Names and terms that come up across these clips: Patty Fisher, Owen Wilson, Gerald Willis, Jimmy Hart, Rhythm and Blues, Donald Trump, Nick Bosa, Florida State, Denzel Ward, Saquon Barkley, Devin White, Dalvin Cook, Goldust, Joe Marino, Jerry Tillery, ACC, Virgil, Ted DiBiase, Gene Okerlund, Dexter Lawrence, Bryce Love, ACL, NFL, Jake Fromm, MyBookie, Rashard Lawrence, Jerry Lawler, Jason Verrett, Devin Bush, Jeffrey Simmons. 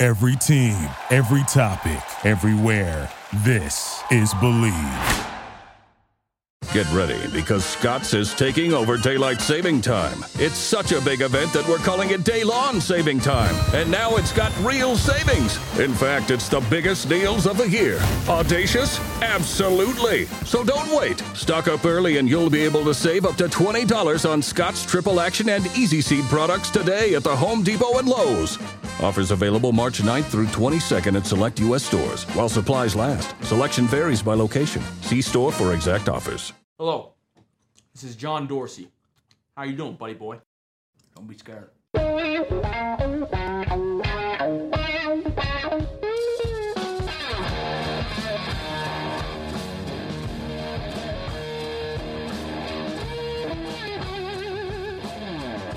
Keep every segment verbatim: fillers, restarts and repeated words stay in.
Every team, every topic, everywhere. This is Believe. Get ready, because Scott's is taking over Daylight Saving Time. It's such a big event that we're calling it Daylong Saving Time. And now it's got real savings. In fact, it's the biggest deals of the year. Audacious? Absolutely. So don't wait. Stock up early and you'll be able to save up to twenty dollars on Scott's Triple Action and Easy Seed products today at the Home Depot and Lowe's. Offers available March ninth through twenty-second at select U S stores, while supplies last. Selection varies by location. See store for exact offers. Hello, this is John Dorsey. How you doing, buddy boy? Don't be scared.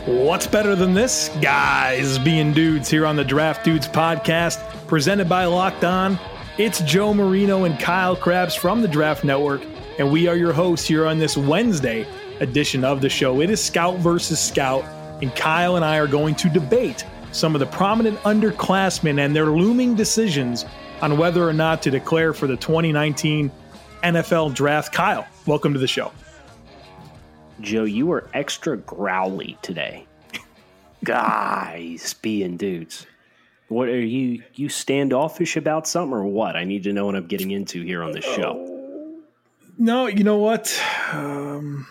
What's better than this? Guys being dudes here on the Draft Dudes podcast, presented by Locked On. It's Joe Marino and Kyle Krabs from the Draft Network, and we are your hosts here on this Wednesday edition of the show. It is Scout versus Scout, and Kyle and I are going to debate some of the prominent underclassmen and their looming decisions on whether or not to declare for the twenty nineteen N F L Draft. Kyle, welcome to the show. Joe, you were extra growly today. Guys being dudes. What are you, you standoffish about something or what? I need to know what I'm getting into here on this show. No, you know what? Um,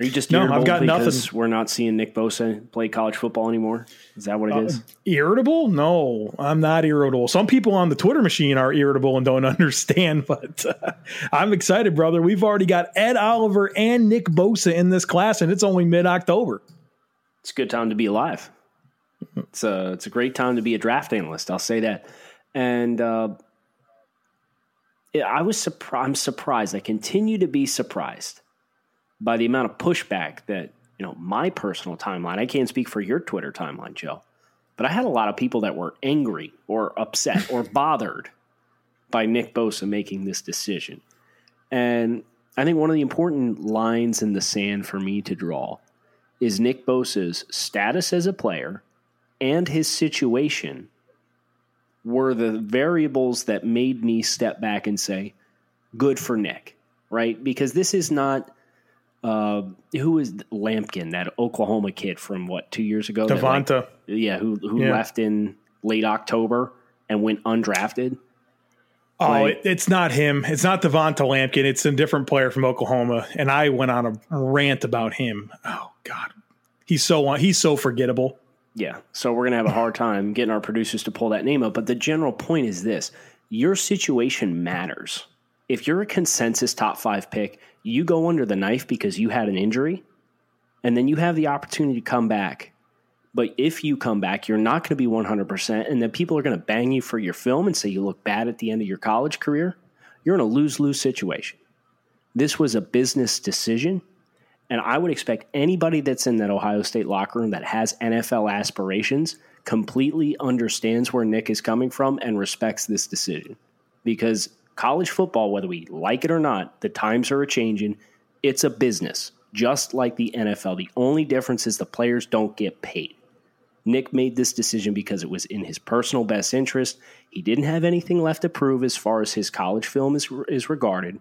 Are you just irritable? No, I've got nothing. We're not seeing Nick Bosa play college football anymore. Is that what it uh, is? Irritable? No, I'm not irritable. Some people on the Twitter machine are irritable and don't understand, but uh, I'm excited, brother. We've already got Ed Oliver and Nick Bosa in this class, and it's only mid-October. It's a good time to be alive. It's a, it's a great time to be a draft analyst. I'll say that. And, uh, I was surprised. I'm surprised. I continue to be surprised by the amount of pushback that, you know, my personal timeline. I can't speak for your Twitter timeline, Joe, but I had a lot of people that were angry or upset or bothered by Nick Bosa making this decision. And I think one of the important lines in the sand for me to draw is Nick Bosa's status as a player and his situation were the variables that made me step back and say, good for Nick, right? Because this is not, uh, who is Lampkin, that Oklahoma kid from, what, two years ago? Devonta. Like, yeah, who who yeah. left in late October and went undrafted. Oh, like, it, it's not him. It's not Devonta Lampkin. It's a different player from Oklahoma, and I went on a rant about him. Oh, God. He's so he's so forgettable. Yeah, so we're going to have a hard time getting our producers to pull that name up. But the general point is this. Your situation matters. If you're a consensus top five pick, you go under the knife because you had an injury, and then you have the opportunity to come back. But if you come back, you're not going to be one hundred percent, and then people are going to bang you for your film and say you look bad at the end of your college career. You're in a lose-lose situation. This was a business decision. And I would expect anybody that's in that Ohio State locker room that has N F L aspirations completely understands where Nick is coming from and respects this decision. Because college football, whether we like it or not, the times are a-changing. It's a business, just like the N F L. The only difference is the players don't get paid. Nick made this decision because it was in his personal best interest. He didn't have anything left to prove as far as his college film is, is regarded.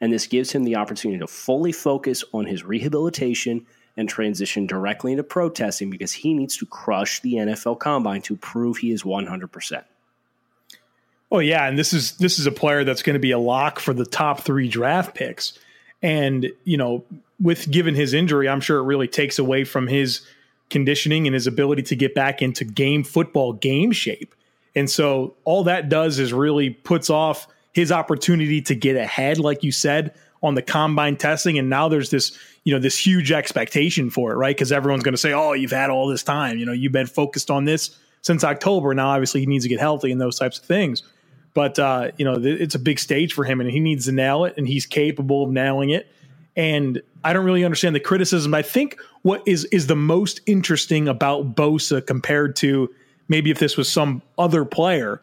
And this gives him the opportunity to fully focus on his rehabilitation and transition directly into pro testing because he needs to crush the N F L combine to prove he is one hundred percent. Oh, yeah. And this is this is a player that's going to be a lock for the top three draft picks. And, you know, with given his injury, I'm sure it really takes away from his conditioning and his ability to get back into game football game shape. And so all that does is really puts off his opportunity to get ahead, like you said, on the combine testing. And now there's this, you know, this huge expectation for it, right? Because everyone's going to say, oh, you've had all this time. You know, you've been focused on this since October. Now, obviously, he needs to get healthy and those types of things. But, uh, you know, th- it's a big stage for him, and he needs to nail it, and he's capable of nailing it. And I don't really understand the criticism. I think what is is the most interesting about Bosa compared to maybe if this was some other player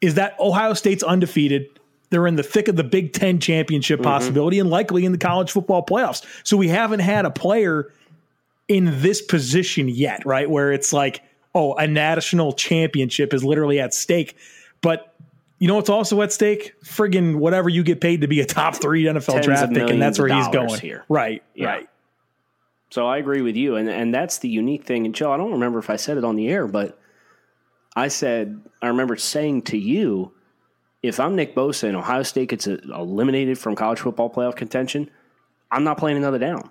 is that Ohio State's undefeated. They're in the thick of the Big Ten championship mm-hmm. possibility and likely in the college football playoffs. So we haven't had a player in this position yet, right? Where it's like, oh, a national championship is literally at stake. But you know what's also at stake? Friggin' whatever you get paid to be a top three N F L draft pick, and that's where he's going here. Right, yeah. right. So I agree with you, and, and that's the unique thing. And, Joe, I don't remember if I said it on the air, but I said I remember saying to you, if I'm Nick Bosa and Ohio State gets eliminated from college football playoff contention, I'm not playing another down.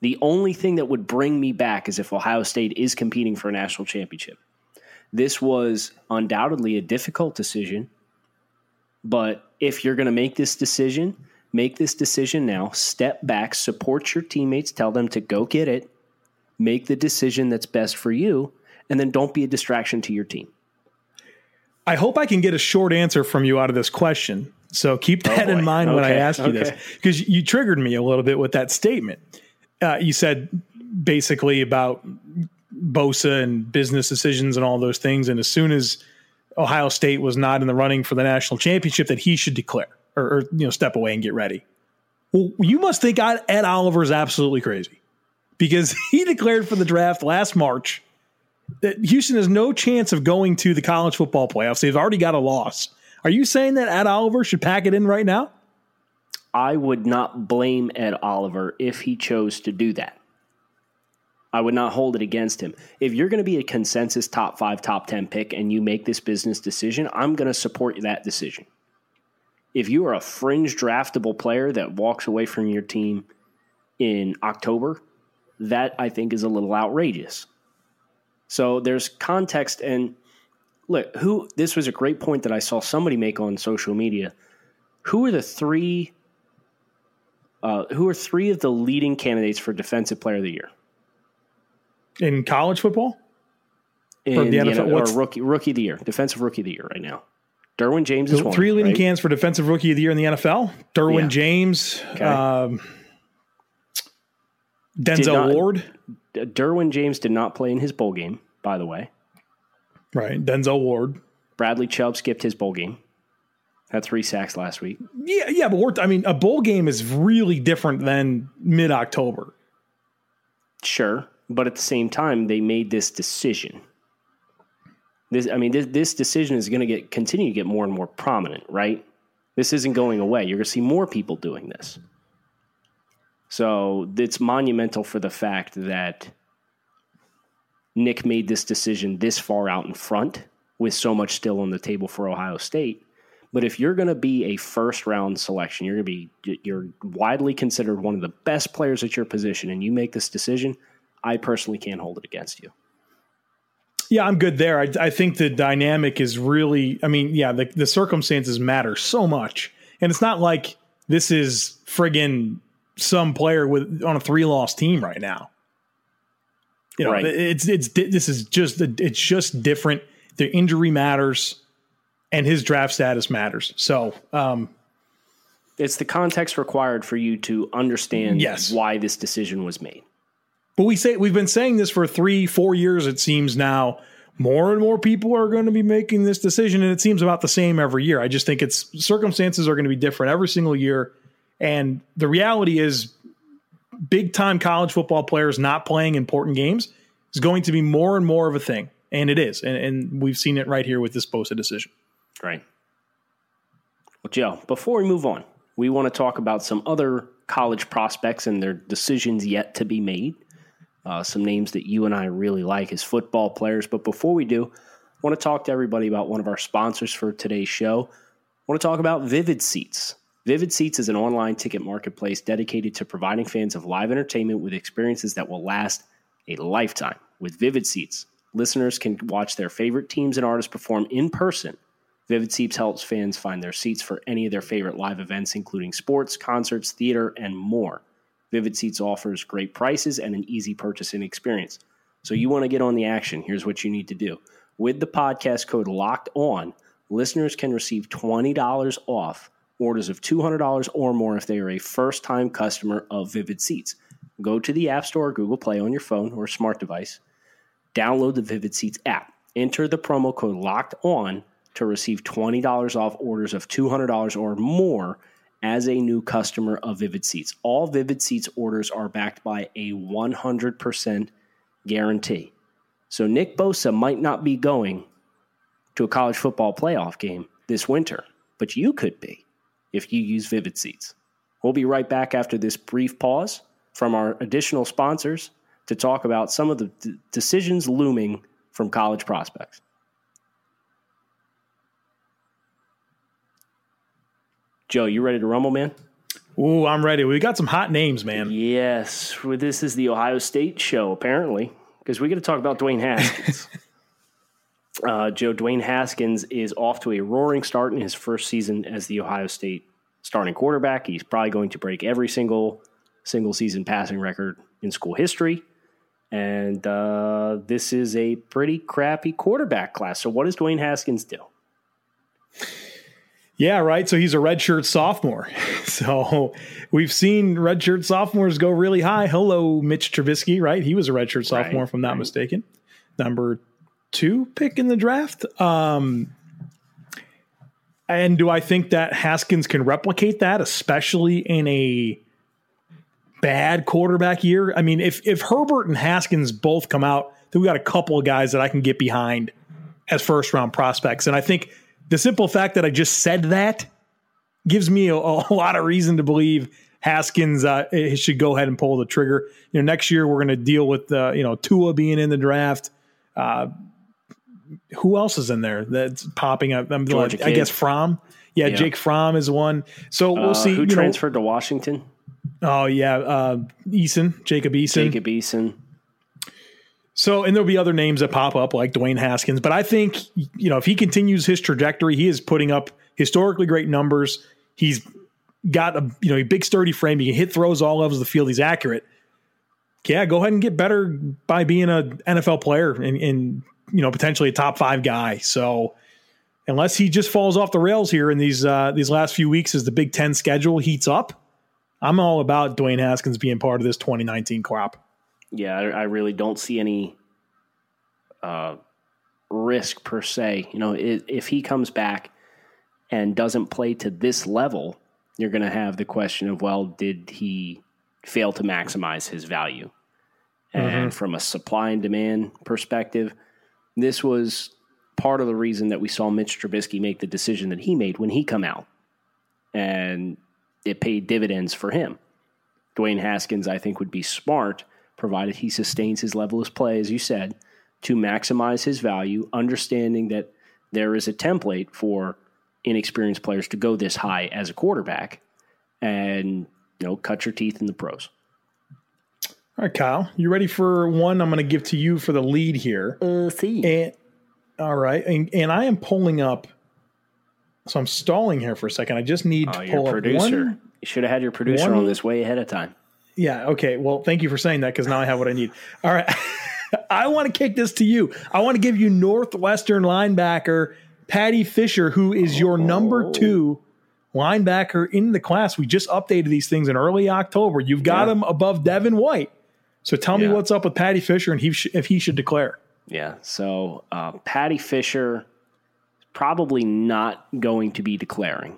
The only thing that would bring me back is if Ohio State is competing for a national championship. This was undoubtedly a difficult decision, but if you're going to make this decision, make this decision now. Step back, support your teammates, tell them to go get it, make the decision that's best for you, and then don't be a distraction to your team. I hope I can get a short answer from you out of this question. So keep that oh in mind okay. when I ask you okay. this, because you triggered me a little bit with that statement. Uh, you said basically about Bosa and business decisions and all those things. And as soon as Ohio State was not in the running for the national championship, that he should declare or, or you know, step away and get ready. Well, you must think Ed Oliver is absolutely crazy, because he declared for the draft last March that Houston has no chance of going to the college football playoffs. They've already got a loss. Are you saying that Ed Oliver should pack it in right now? I would not blame Ed Oliver if he chose to do that. I would not hold it against him. If you're going to be a consensus top five, top ten pick and you make this business decision, I'm going to support that decision. If you are a fringe draftable player that walks away from your team in October, that I think is a little outrageous. So there's context, and look, who this was a great point that I saw somebody make on social media. Who are the three uh, who are three of the leading candidates for defensive player of the year? In college football? In or the N F L, N F L, what's or rookie rookie of the year, defensive rookie of the year right now. Derwin James is one. Three leading right? candidates for defensive rookie of the year in the N F L. Derwin yeah. James, okay. um, Denzel not, Ward. Derwin James did not play in his bowl game, by the way. Right. Denzel Ward. Bradley Chubb skipped his bowl game. Had three sacks last week. Yeah, yeah, but we're, I mean, a bowl game is really different than mid-October. Sure, but at the same time, they made this decision. This, I mean, this, this decision is going to get continue to get more and more prominent, right? This isn't going away. You're going to see more people doing this. So it's monumental for the fact that Nick made this decision this far out in front with so much still on the table for Ohio State. But if you're going to be a first-round selection, you're going to be you're widely considered one of the best players at your position, and you make this decision, I personally can't hold it against you. Yeah, I'm good there. I, I think the dynamic is really – I mean, yeah, the, the circumstances matter so much. And it's not like this is friggin' some player with on a three-loss team right now. You know, right. it's it's this is just it's just different. The injury matters, and his draft status matters. So, um, it's the context required for you to understand yes. why this decision was made. But we say we've been saying this for three, four years. It seems now more and more people are going to be making this decision, and it seems about the same every year. I just think it's circumstances are going to be different every single year, and the reality is, big-time college football players not playing important games is going to be more and more of a thing, and it is, and, and we've seen it right here with this Bosa decision. Right. Well, Joe, before we move on, we want to talk about some other college prospects and their decisions yet to be made, uh, some names that you and I really like as football players. But before we do, I want to talk to everybody about one of our sponsors for today's show. I want to talk about Vivid Seats. Vivid Seats is an online ticket marketplace dedicated to providing fans of live entertainment with experiences that will last a lifetime. With Vivid Seats, listeners can watch their favorite teams and artists perform in person. Vivid Seats helps fans find their seats for any of their favorite live events, including sports, concerts, theater, and more. Vivid Seats offers great prices and an easy purchasing experience. So you want to get on the action. Here's what you need to do. With the podcast code LOCKED ON, listeners can receive twenty dollars off orders of two hundred dollars or more if they are a first-time customer of Vivid Seats. Go to the App Store or Google Play on your phone or smart device. Download the Vivid Seats app. Enter the promo code LOCKED ON to receive twenty dollars off orders of two hundred dollars or more as a new customer of Vivid Seats. All Vivid Seats orders are backed by a one hundred percent guarantee. So Nick Bosa might not be going to a college football playoff game this winter, but you could be if you use Vivid Seats. We'll be right back after this brief pause from our additional sponsors to talk about some of the d- decisions looming from college prospects. Joe, you ready to rumble, man? Ooh, I'm ready. We got some hot names, man. Yes. Well, this is the Ohio State show, apparently, because we're going to talk about Dwayne Haskins. uh, Joe, Dwayne Haskins is off to a roaring start in his first season as the Ohio State starting quarterback. He's probably going to break every single single season passing record in school history. And uh, this is a pretty crappy quarterback class. So what does Dwayne Haskins do? Yeah, right. So he's a redshirt sophomore. So we've seen redshirt sophomores go really high. Hello, Mitch Trubisky, right? He was a redshirt sophomore, right, if I'm not right. mistaken. Number two pick in the draft. Um, and do I think that Haskins can replicate that, especially in a bad quarterback year? I mean, if if Herbert and Haskins both come out, then we got a couple of guys that I can get behind as first round prospects. And I think the simple fact that I just said that gives me a, a lot of reason to believe Haskins uh, should go ahead and pull the trigger. You know, next year we're going to deal with uh, you know Tua being in the draft. Uh, who else is in there that's popping up? I'm like, I guess Fromm. Yeah, yeah, Jake Fromm is one. So we'll uh, see. Who transferred know. to Washington? Oh yeah, uh, Eason, Jacob Eason, Jacob Eason. So, and there'll be other names that pop up like Dwayne Haskins, but I think, you know, if he continues his trajectory, he is putting up historically great numbers. He's got a, you know, a big sturdy frame. He can hit throws all levels of the field. He's accurate. Yeah. Go ahead and get better by being an N F L player and, and, you know, potentially a top five guy. So unless he just falls off the rails here in these, uh, these last few weeks as the Big Ten schedule heats up, I'm all about Dwayne Haskins being part of this twenty nineteen crop. Yeah, I really don't see any uh, risk per se. You know, if, if he comes back and doesn't play to this level, you're going to have the question of, well, did he fail to maximize his value? Mm-hmm. And from a supply and demand perspective, this was part of the reason that we saw Mitch Trubisky make the decision that he made when he came out. And it paid dividends for him. Dwayne Haskins, I think, would be smart, provided he sustains his level of play, as you said, to maximize his value, understanding that there is a template for inexperienced players to go this high as a quarterback and, you know, cut your teeth in the pros. All right, Kyle, you ready for one I'm going to give to you for the lead here? Uh, see. And, all right. And, and I am pulling up. So I'm stalling here for a second. I just need oh, to pull your producer. up one. You should have had your producer one, on this way ahead of time. Yeah. Okay. Well, thank you for saying that, because now I have what I need. All right. I want to kick this to you. I want to give you Northwestern linebacker Patty Fisher, who is your number two linebacker in the class. We just updated these things in early October. You've got yeah. him above Devin White. So tell yeah. me what's up with Patty Fisher and he sh- if he should declare. Yeah. So uh, Patty Fisher is probably not going to be declaring.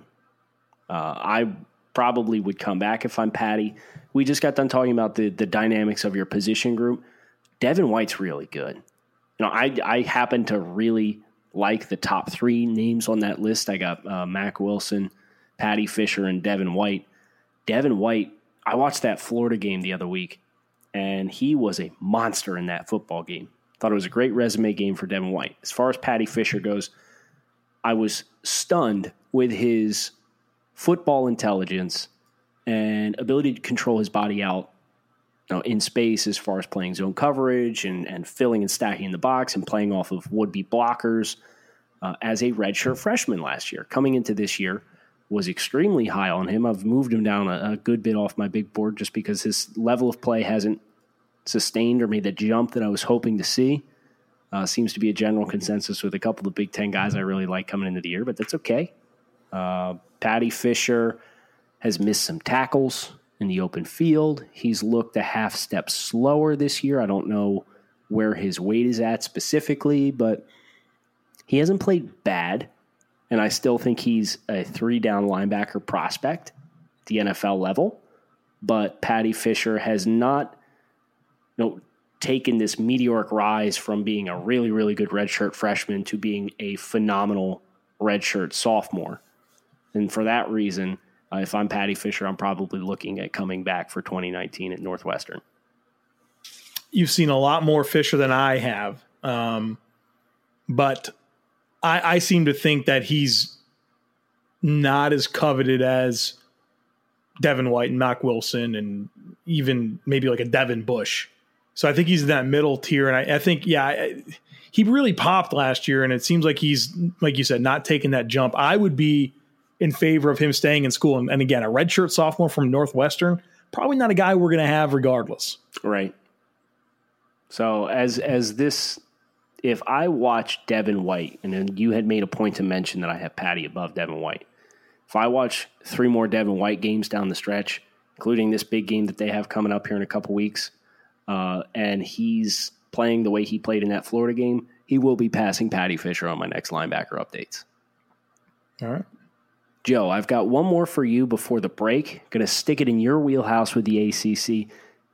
Uh, I probably would come back if I'm Patty. We just got done talking about the the dynamics of your position group. Devin White's really good. You know, I I happen to really like the top three names on that list. I got uh, Mack Wilson, Patty Fisher, and Devin White. Devin White, I watched that Florida game the other week, and he was a monster in that football game. Thought it was a great resume game for Devin White. As far as Patty Fisher goes, I was stunned with his football intelligence and ability to control his body out, you know, in space as far as playing zone coverage and, and filling and stacking the box and playing off of would-be blockers uh, as a redshirt freshman last year. Coming into this year was extremely high on him. I've moved him down a, a good bit off my big board just because his level of play hasn't sustained or made the jump that I was hoping to see. Uh, seems to be a general consensus with a couple of Big Ten guys I really like coming into the year, but that's okay. Uh, Patty Fisher has missed some tackles in the open field. He's looked a half step slower this year. I don't know where his weight is at specifically, but he hasn't played bad, and I still think he's a three-down linebacker prospect at the N F L level. But Patty Fisher has not, you know, taken this meteoric rise from being a really, really good redshirt freshman to being a phenomenal redshirt sophomore. And for that reason, uh, if I'm Patty Fisher, I'm probably looking at coming back for twenty nineteen at Northwestern. You've seen a lot more Fisher than I have. Um, but I, I seem to think that he's not as coveted as Devin White and Mack Wilson and even maybe like a Devin Bush. So I think he's in that middle tier. And I, I think, yeah, I, he really popped last year. And it seems like he's, like you said, not taking that jump. I would be in favor of him staying in school. And, and again, a redshirt sophomore from Northwestern, probably not a guy we're going to have regardless. Right. So as, as this, if I watch Devin White, and then you had made a point to mention that I have Patty above Devin White. If I watch three more Devin White games down the stretch, including this big game that they have coming up here in a couple weeks, Uh, and he's playing the way he played in that Florida game, he will be passing Patty Fisher on my next linebacker updates. All right. Joe, I've got one more for you before the break. Going to stick it in your wheelhouse with the A C C.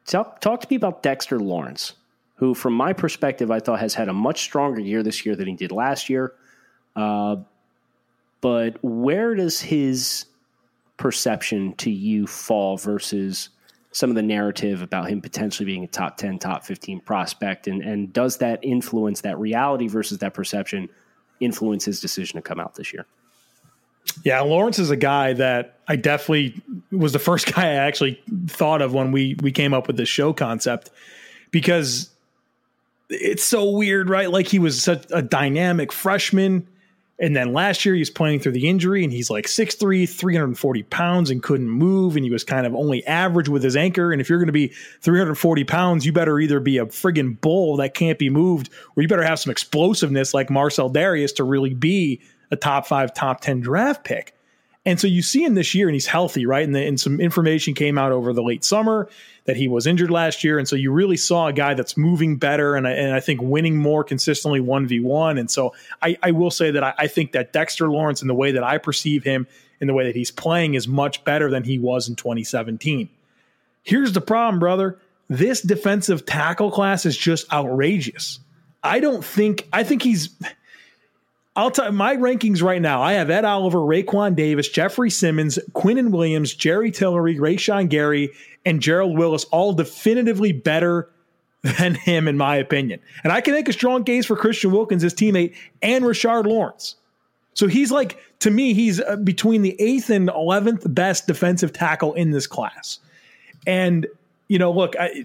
Talk, talk to me about Dexter Lawrence, who from my perspective, I thought has had a much stronger year this year than he did last year. Uh, but where does his perception to you fall versus some of the narrative about him potentially being a top ten, top fifteen prospect? And, and does that influence, that reality versus that perception, influence his decision to come out this year? Yeah. Lawrence is a guy that I definitely was the first guy I actually thought of when we, we came up with this show concept, because it's so weird, right? Like, he was such a dynamic freshman. And then last year he was playing through the injury, and he's like six three, three hundred forty pounds, and couldn't move. And he was kind of only average with his anchor. And if you're going to be three hundred forty pounds, you better either be a friggin' bull that can't be moved, or you better have some explosiveness like Marcel Darius to really be a top five, top ten draft pick. And so you see him this year, and he's healthy, right? And, the, and some information came out over the late summer that he was injured last year. And so you really saw a guy that's moving better and, and I think winning more consistently one v one. And so I, I will say that I, I think that Dexter Lawrence, in the way that I perceive him, in the way that he's playing, is much better than he was in twenty seventeen. Here's the problem, brother. This defensive tackle class is just outrageous. I don't think – I think he's – I'll tell you my rankings right now. I have Ed Oliver, Raekwon Davis, Jeffrey Simmons, Quinnen Williams, Jerry Tillery, Rashawn Gary, and Gerald Willis all definitively better than him, in my opinion. And I can make a strong case for Christian Wilkins, his teammate, and Rashard Lawrence. So he's like, to me, he's between the eighth and eleventh best defensive tackle in this class. And, you know, look, I,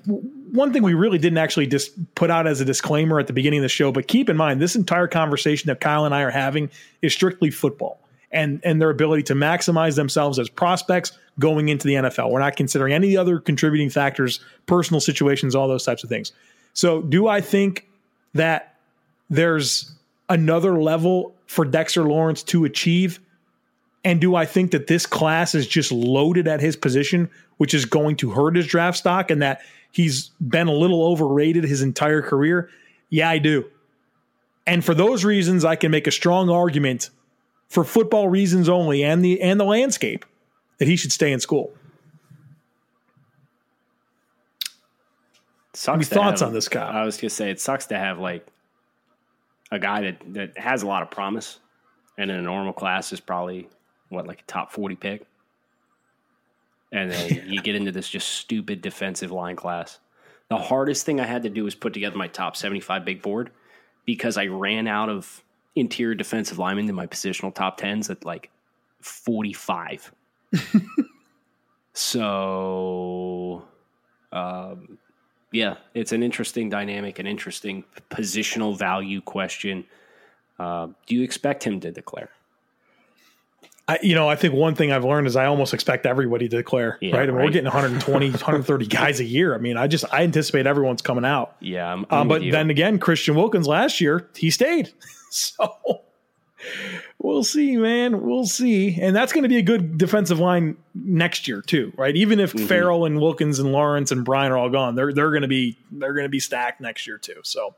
one thing we really didn't actually just dis- put out as a disclaimer at the beginning of the show, but keep in mind, this entire conversation that Kyle and I are having is strictly football and, and their ability to maximize themselves as prospects going into the N F L. We're not considering any other contributing factors, personal situations, all those types of things. So do I think that there's another level for Dexter Lawrence to achieve? And do I think that this class is just loaded at his position, which is going to hurt his draft stock, and that he's been a little overrated his entire career? Yeah, I do. And for those reasons, I can make a strong argument, for football reasons only and the and the landscape, that he should stay in school. Any thoughts have, on this, Kyle? I was going to say, it sucks to have like a guy that, that has a lot of promise, and in a normal class is probably what, like a top forty pick. And then you get into this just stupid defensive line class. The hardest thing I had to do was put together my top seventy-five big board, because I ran out of interior defensive linemen in my positional top tens at like forty-five. So, um, yeah, it's an interesting dynamic, an interesting positional value question. Uh, do you expect him to declare? I, you know, I think one thing I've learned is I almost expect everybody to declare, yeah, right? I mean, right? We're getting one hundred twenty, one hundred thirty guys a year. I mean, I just, I anticipate everyone's coming out. Yeah. I'm, I'm um, but then again, Christian Wilkins last year, he stayed. So we'll see, man. We'll see. And that's going to be a good defensive line next year too, right? Even if mm-hmm. Farrell and Wilkins and Lawrence and Bryan are all gone, they're, they're going to be, they're going to be stacked next year too. So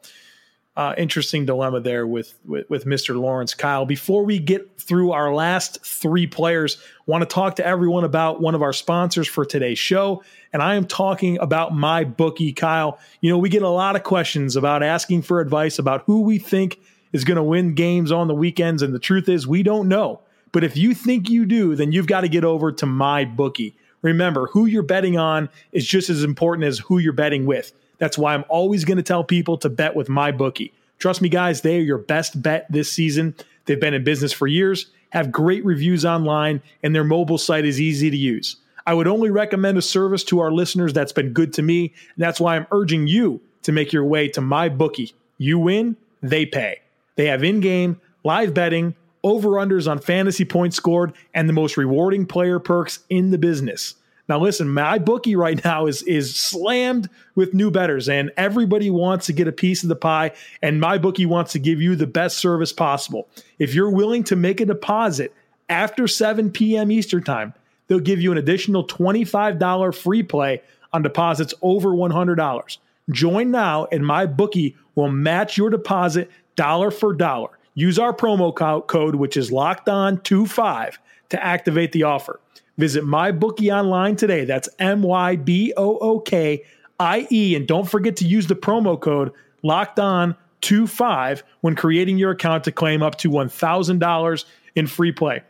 uh, interesting dilemma there with, with, with Mister Lawrence. Kyle, before we get through our last three players, want to talk to everyone about one of our sponsors for today's show. And I am talking about MyBookie. Kyle, you know, we get a lot of questions about asking for advice about who we think is going to win games on the weekends. And the truth is we don't know, but if you think you do, then you've got to get over to MyBookie. Remember, who you're betting on is just as important as who you're betting with. That's why I'm always going to tell people to bet with MyBookie. Trust me, guys, they are your best bet this season. They've been in business for years, have great reviews online, and their mobile site is easy to use. I would only recommend a service to our listeners that's been good to me, and that's why I'm urging you to make your way to MyBookie. You win, they pay. They have in-game, live betting, over-unders on fantasy points scored, and the most rewarding player perks in the business. Now listen, MyBookie right now is is slammed with new bettors, and everybody wants to get a piece of the pie, and MyBookie wants to give you the best service possible. If you're willing to make a deposit after seven p.m. Eastern time, they'll give you an additional twenty-five dollars free play on deposits over one hundred dollars. Join now, and MyBookie will match your deposit dollar for dollar. Use our promo code, which is locked on twenty-five, to activate the offer. Visit MyBookie online today. That's M Y B O O K I E. And don't forget to use the promo code locked on twenty-five when creating your account to claim up to one thousand dollars in free play.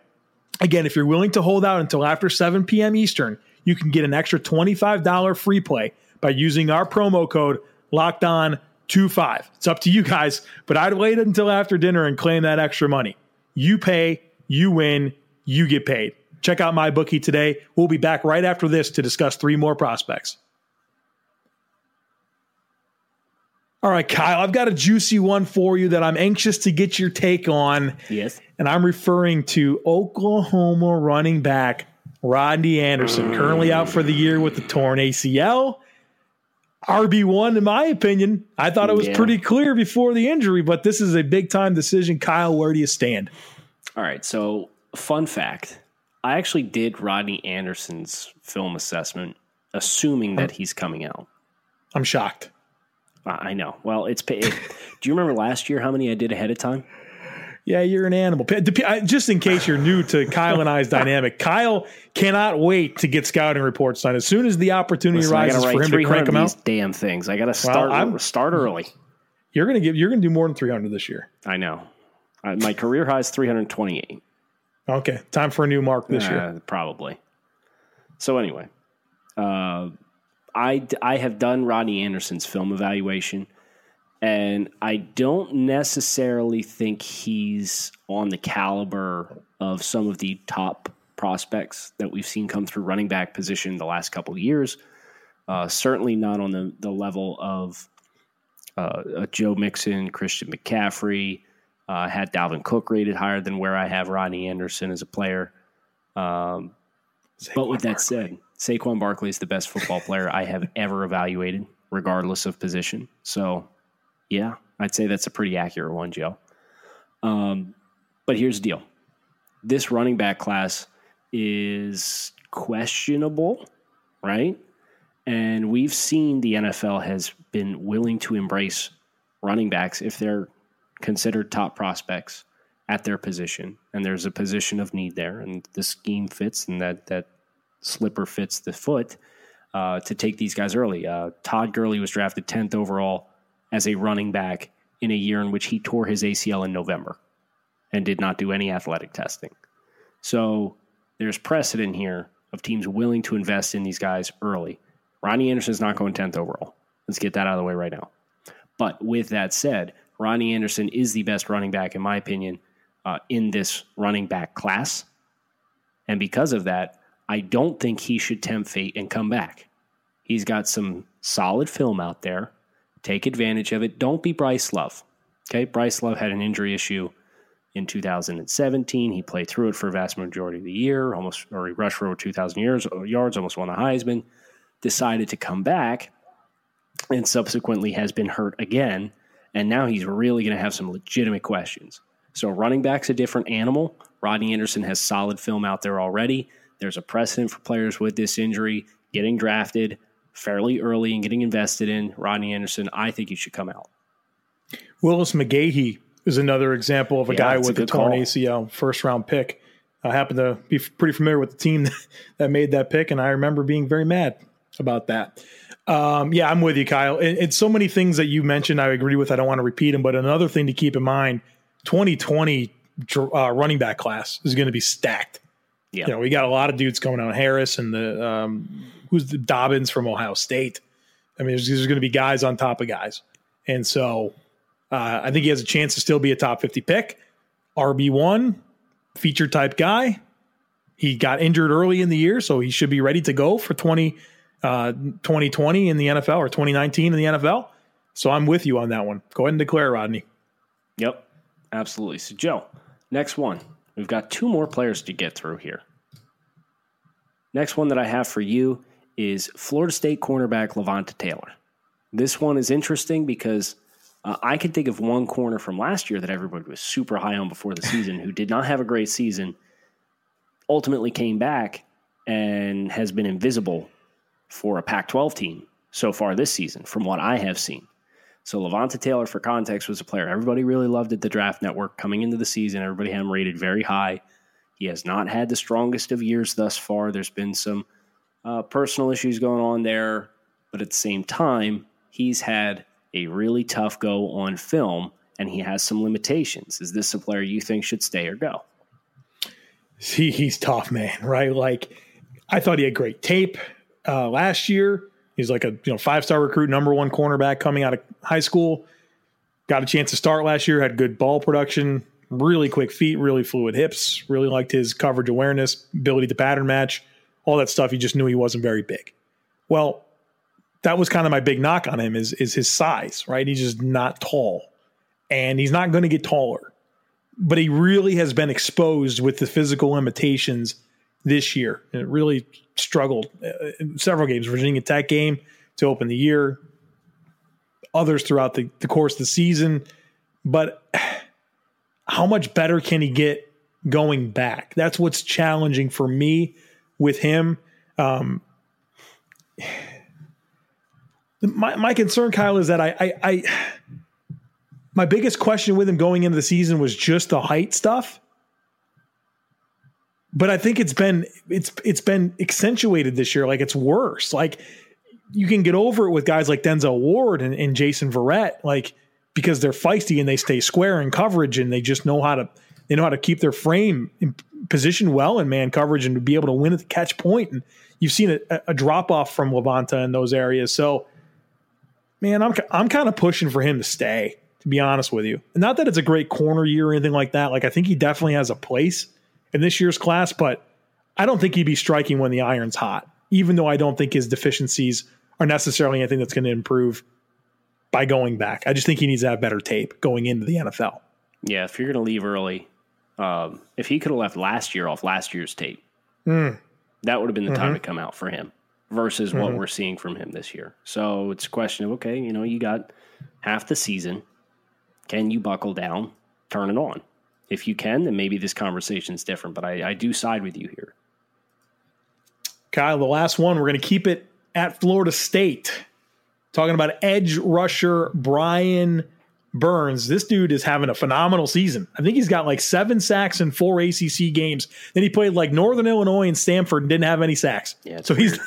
Again, if you're willing to hold out until after seven p.m. Eastern, you can get an extra twenty-five dollars free play by using our promo code locked on twenty-five. Two five. It's up to you guys, but I'd wait until after dinner and claim that extra money. You pay, you win, you get paid. Check out MyBookie today. We'll be back right after this to discuss three more prospects. All right, Kyle, I've got a juicy one for you that I'm anxious to get your take on. Yes. And I'm referring to Oklahoma running back Rodney Anderson, currently out for the year with the torn A C L. R B one, in my opinion. I thought it was yeah. pretty clear before the injury, but this is a big-time decision. Kyle, where do you stand? All right, so fun fact. I actually did Rodney Anderson's film assessment, assuming that he's coming out. I'm shocked. I know. Well, it's. It, do you remember last year how many I did ahead of time? Yeah, you're an animal. Just in case you're new to Kyle and I's dynamic, Kyle cannot wait to get scouting reports done. As soon as the opportunity Listen, arises for him to crank them out, these damn things. I got to start. Well, start early. You're gonna give. You're gonna do more than three hundred this year. I know. Uh, my career high is three hundred twenty-eight. Okay, time for a new mark this uh, year, probably. So anyway, uh, I I have done Rodney Anderson's film evaluation. And I don't necessarily think he's on the caliber of some of the top prospects that we've seen come through running back position the last couple of years. Uh, certainly not on the, the level of uh, a Joe Mixon, Christian McCaffrey. Uh, had Dalvin Cook rated higher than where I have Rodney Anderson as a player. Um, but with that said, Saquon Barkley is the best football player I have ever evaluated, regardless of position. So... yeah, I'd say that's a pretty accurate one, Joe. Um, but here's the deal. This running back class is questionable, right? And we've seen the N F L has been willing to embrace running backs if they're considered top prospects at their position. And there's a position of need there, and the scheme fits, and that, that slipper fits the foot uh, to take these guys early. Uh, Todd Gurley was drafted tenth overall as a running back in a year in which he tore his A C L in November and did not do any athletic testing. So there's precedent here of teams willing to invest in these guys early. Rodney Anderson's not going tenth overall. Let's get that out of the way right now. But with that said, Rodney Anderson is the best running back, in my opinion, uh, in this running back class. And because of that, I don't think he should tempt fate and come back. He's got some solid film out there. Take advantage of it. Don't be Bryce Love. Okay, Bryce Love had an injury issue in two thousand seventeen. He played through it for a vast majority of the year, almost, or he rushed for over two thousand yards, almost won the Heisman, decided to come back, and subsequently has been hurt again, and now he's really going to have some legitimate questions. So running back's a different animal. Rodney Anderson has solid film out there already. There's a precedent for players with this injury getting drafted fairly early and getting invested in. Rodney Anderson, I think he should come out. Willis McGahee is another example of a yeah, guy with a, a torn call. A C L, first round pick. I happen to be pretty familiar with the team that made that pick, and I remember being very mad about that. Um, yeah, I'm with you, Kyle. And, and so many things that you mentioned I agree with. I don't want to repeat them, but another thing to keep in mind, twenty twenty uh, running back class is going to be stacked. Yeah. You know, we got a lot of dudes coming out, Harris and the um, who's the Dobbins from Ohio State. I mean, there's, there's going to be guys on top of guys. And so uh, I think he has a chance to still be a top fifty pick. R B one, feature type guy. He got injured early in the year, so he should be ready to go for twenty, uh, twenty twenty in the N F L or twenty nineteen in the N F L. So I'm with you on that one. Go ahead and declare, Rodney. Yep, absolutely. So, Joe, next one. We've got two more players to get through here. Next one that I have for you is Florida State cornerback Levonte Taylor. This one is interesting because uh, I can think of one corner from last year that everybody was super high on before the season who did not have a great season, ultimately came back and has been invisible for a Pac twelve team so far this season from what I have seen. So Levonte Taylor, for context, was a player everybody really loved at the Draft Network coming into the season. Everybody had him rated very high. He has not had the strongest of years thus far. There's been some uh, personal issues going on there, but at the same time, he's had a really tough go on film, and he has some limitations. Is this a player you think should stay or go? See, he's tough, man, right? Like, I thought he had great tape uh, last year. He's like a you know five-star recruit, number one cornerback coming out of high school. Got a chance to start last year, had good ball production, really quick feet, really fluid hips, really liked his coverage awareness, ability to pattern match, all that stuff. You just knew he wasn't very big. Well, that was kind of my big knock on him is, is his size, right? He's just not tall, and he's not going to get taller. But he really has been exposed with the physical limitations this year. And it really struggled in several games, Virginia Tech game to open the year, others throughout the, the course of the season. But how much better can he get going back? That's what's challenging for me with him. Um, my, my concern, Kyle, is that I, I, I, my biggest question with him going into the season was just the height stuff. But I think it's been it's it's been accentuated this year. Like, it's worse. Like, you can get over it with guys like Denzel Ward and, and Jason Verrett, like, because they're feisty and they stay square in coverage and they just know how to they know how to keep their frame in position well in man coverage and to be able to win at the catch point. And you've seen a, a drop off from Levonte in those areas. So, man, I'm I'm kind of pushing for him to stay, to be honest with you. And not that it's a great corner year or anything like that. Like, I think he definitely has a place in this year's class, but I don't think he'd be striking when the iron's hot, even though I don't think his deficiencies are necessarily anything that's going to improve by going back. I just think he needs to have better tape going into the N F L. Yeah, if you're going to leave early, um, if he could have left last year off last year's tape, mm. that would have been the mm-hmm. time to come out for him versus mm-hmm. what we're seeing from him this year. So it's a question of, okay, you know, you got half the season. Can you buckle down, turn it on? If you can, then maybe this conversation is different, but I, I do side with you here. Kyle, the last one, we're going to keep it at Florida State. Talking about edge rusher Brian Burns. This dude is having a phenomenal season. I think he's got like seven sacks in four A C C games. Then he played like Northern Illinois and Stanford and didn't have any sacks. Yeah, so weird.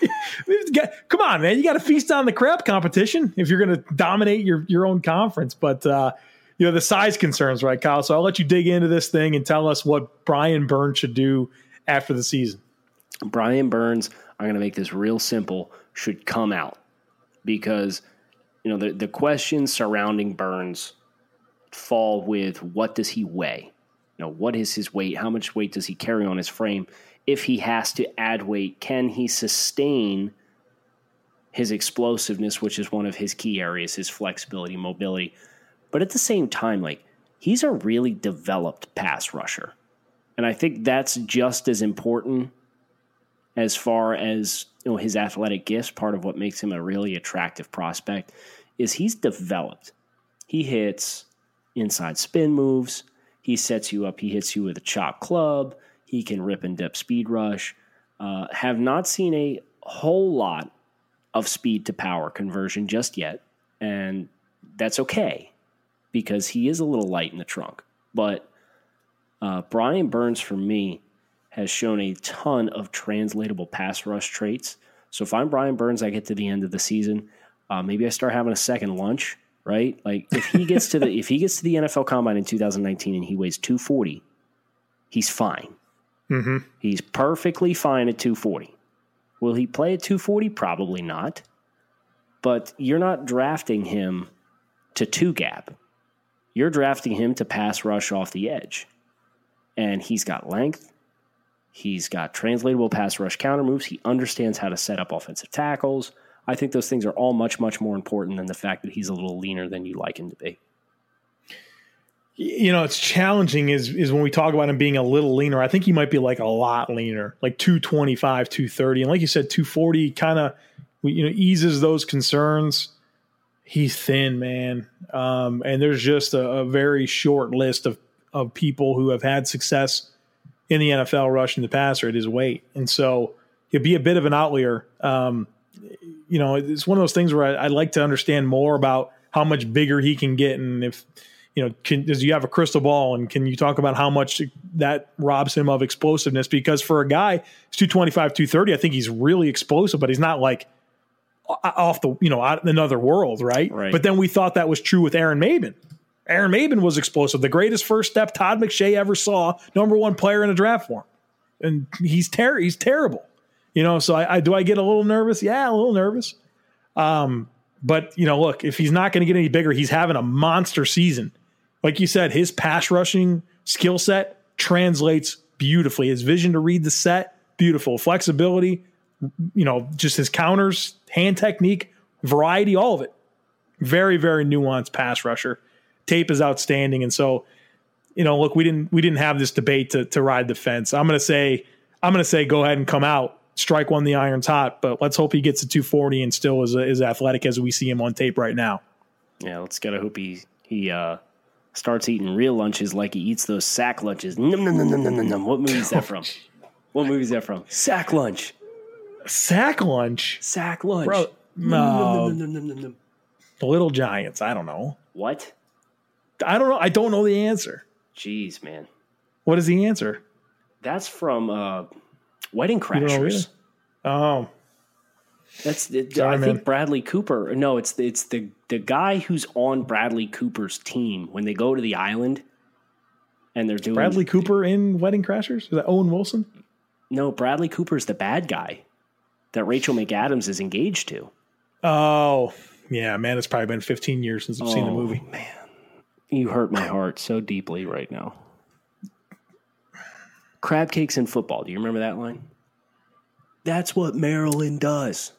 he's, he's got, come on, man, you got to feast on the crap competition if you're going to dominate your, your own conference. But, uh, you know, the size concerns, right, Kyle? So I'll let you dig into this thing and tell us what Brian Burns should do after the season. Brian Burns, I'm going to make this real simple, should come out because, you know, the, the questions surrounding Burns fall with what does he weigh? You know, what is his weight? How much weight does he carry on his frame? If he has to add weight, can he sustain his explosiveness, which is one of his key areas, his flexibility, mobility? But at the same time, like, he's a really developed pass rusher. And I think that's just as important as far as, you know, his athletic gifts. Part of what makes him a really attractive prospect is he's developed. He hits inside spin moves. He sets you up. He hits you with a chop club. He can rip and dip speed rush. Uh, have not seen a whole lot of speed to power conversion just yet. And that's okay. because he is a little light in the trunk. But uh, Brian Burns, for me, has shown a ton of translatable pass rush traits. So if I'm Brian Burns, I get to the end of the season, uh, maybe I start having a second lunch, right? Like if he gets to the if he gets to the N F L Combine in two thousand nineteen and he weighs two forty, he's fine. Mm-hmm. He's perfectly fine at two forty. Will he play at two forty? Probably not. But you're not drafting him to two gap. You're drafting him to pass rush off the edge. And he's got length. He's got translatable pass rush counter moves. He understands how to set up offensive tackles. I think those things are all much, much more important than the fact that he's a little leaner than you like him to be. You know, it's challenging is, is when we talk about him being a little leaner, I think he might be like a lot leaner, like two twenty-five, two thirty. And like you said, two forty kind of, you know, eases those concerns. He's thin, man. Um, and there's just a, a very short list of, of people who have had success in the N F L rushing the passer at his weight. And so he'll be a bit of an outlier. Um, you know, it's one of those things where I, I'd like to understand more about how much bigger he can get. And if, you know, can, does you have a crystal ball, and can you talk about how much that robs him of explosiveness? Because for a guy, it's two twenty-five, two thirty. I think he's really explosive, but he's not like off the, you know, out in another world. Right? right. But then we thought that was true with Aaron Maybin. Aaron Maybin was explosive. The greatest first step Todd McShay ever saw, number one player in a draft form. And he's ter- he's terrible, you know? So I, I, do I get a little nervous? Yeah, a little nervous. Um, but you know, look, if he's not going to get any bigger, he's having a monster season. Like you said, his pass rushing skill set translates beautifully. His vision to read the set, beautiful. Flexibility, you know, just his counters, hand technique, variety, all of it. Very, very nuanced pass rusher. Tape is outstanding. And so, you know, look, we didn't we didn't have this debate to to ride the fence. I'm gonna say, I'm gonna say go ahead and come out, strike one the iron's hot, but let's hope he gets to two forty and still is is athletic as we see him on tape right now. Yeah, let's gotta hope he he uh starts eating real lunches like he eats those sack lunches. Num, num, num, num, num, num. What movie is that from? What movie is that from? Sack lunch. Sack lunch? Sack lunch. Bro, no. Num, num, num, num, num, num. The Little Giants. I don't know. What? I don't know. I don't know the answer. Jeez, man. What is the answer? That's from uh, Wedding Crashers. Oh. That's the, Sorry, I man. think Bradley Cooper. No, it's it's the the guy who's on Bradley Cooper's team when they go to the island, and they're doing Bradley Cooper in Wedding Crashers. Is that Owen Wilson? No, Bradley Cooper's the bad guy that Rachel McAdams is engaged to. Oh yeah, man, it's probably been fifteen years since I've oh, seen the movie. Man, you hurt my heart so deeply right now. Crab cakes in football. Do you remember that line? That's what Maryland does.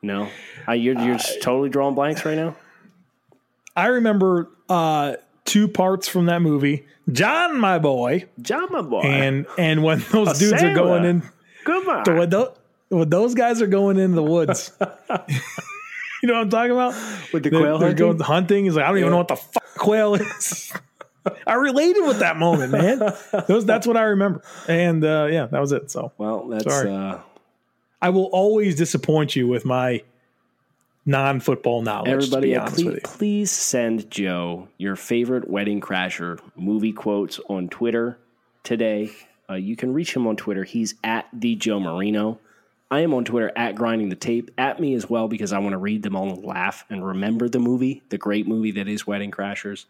No, uh, you're, you're uh, totally drawing blanks right now. I remember uh, two parts from that movie. John, my boy, John, my boy, and and when those a dudes sailor. are going in, come on, when those, when those guys are going into the woods, you know what I'm talking about? With the they're, quail, they're hunting? going hunting. He's like, I don't yeah. even know what the fuck quail is. I related with that moment, man. Those, that's what I remember. And uh, yeah, that was it. So, well, that's, uh, I will always disappoint you with my non-football knowledge. Everybody, yeah, please, please send Joe your favorite Wedding Crasher movie quotes on Twitter today. Uh, you can reach him on Twitter. He's at the Joe Marino. I am on Twitter at Grinding the Tape. At me as well, because I want to read them all and laugh and remember the movie, the great movie that is Wedding Crashers.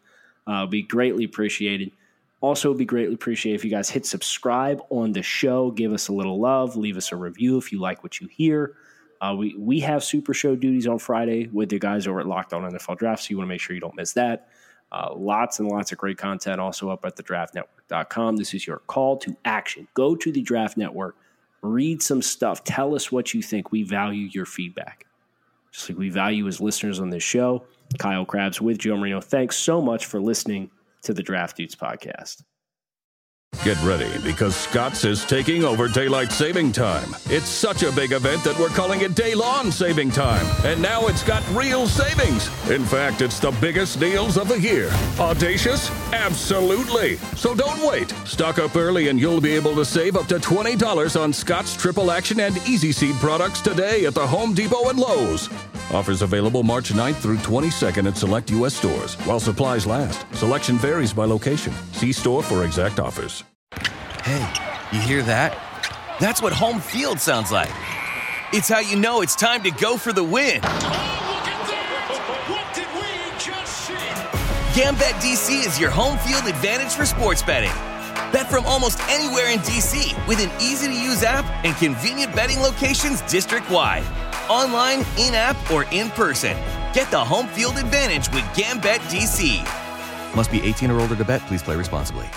Uh, be greatly appreciated. Also be greatly appreciated if you guys hit subscribe on the show. Give us a little love. Leave us a review if you like what you hear. Uh, we, we have Super Show duties on Friday with the guys over at Locked On N F L Draft, so you want to make sure you don't miss that. Uh, lots and lots of great content also up at the draft network dot com. This is your call to action. Go to the Draft Network. Read some stuff. Tell us what you think. We value your feedback. Just like we value as listeners on this show. Kyle Krabs with Joe Marino. Thanks so much for listening to the Draft Dudes podcast. Get ready, because Scott's is taking over daylight saving time. It's such a big event that we're calling it Day Lawn Saving Time. And now it's got real savings. In fact, it's the biggest deals of the year. Audacious? Absolutely. So don't wait. Stock up early and you'll be able to save up to twenty dollars on Scott's Triple Action and Easy Seed products today at the Home Depot and Lowe's. Offers available March ninth through twenty-second at select U S stores while supplies last. Selection varies by location. See store for exact offers. Hey, you hear that? That's what home field sounds like. It's how you know it's time to go for the win. Gambit D C is your home field advantage for sports betting. Bet from almost anywhere in D C with an easy-to-use app and convenient betting locations district-wide. Online, in-app, or in person. Get the home field advantage with Gambit D C. Must be eighteen or older to bet. Please play responsibly.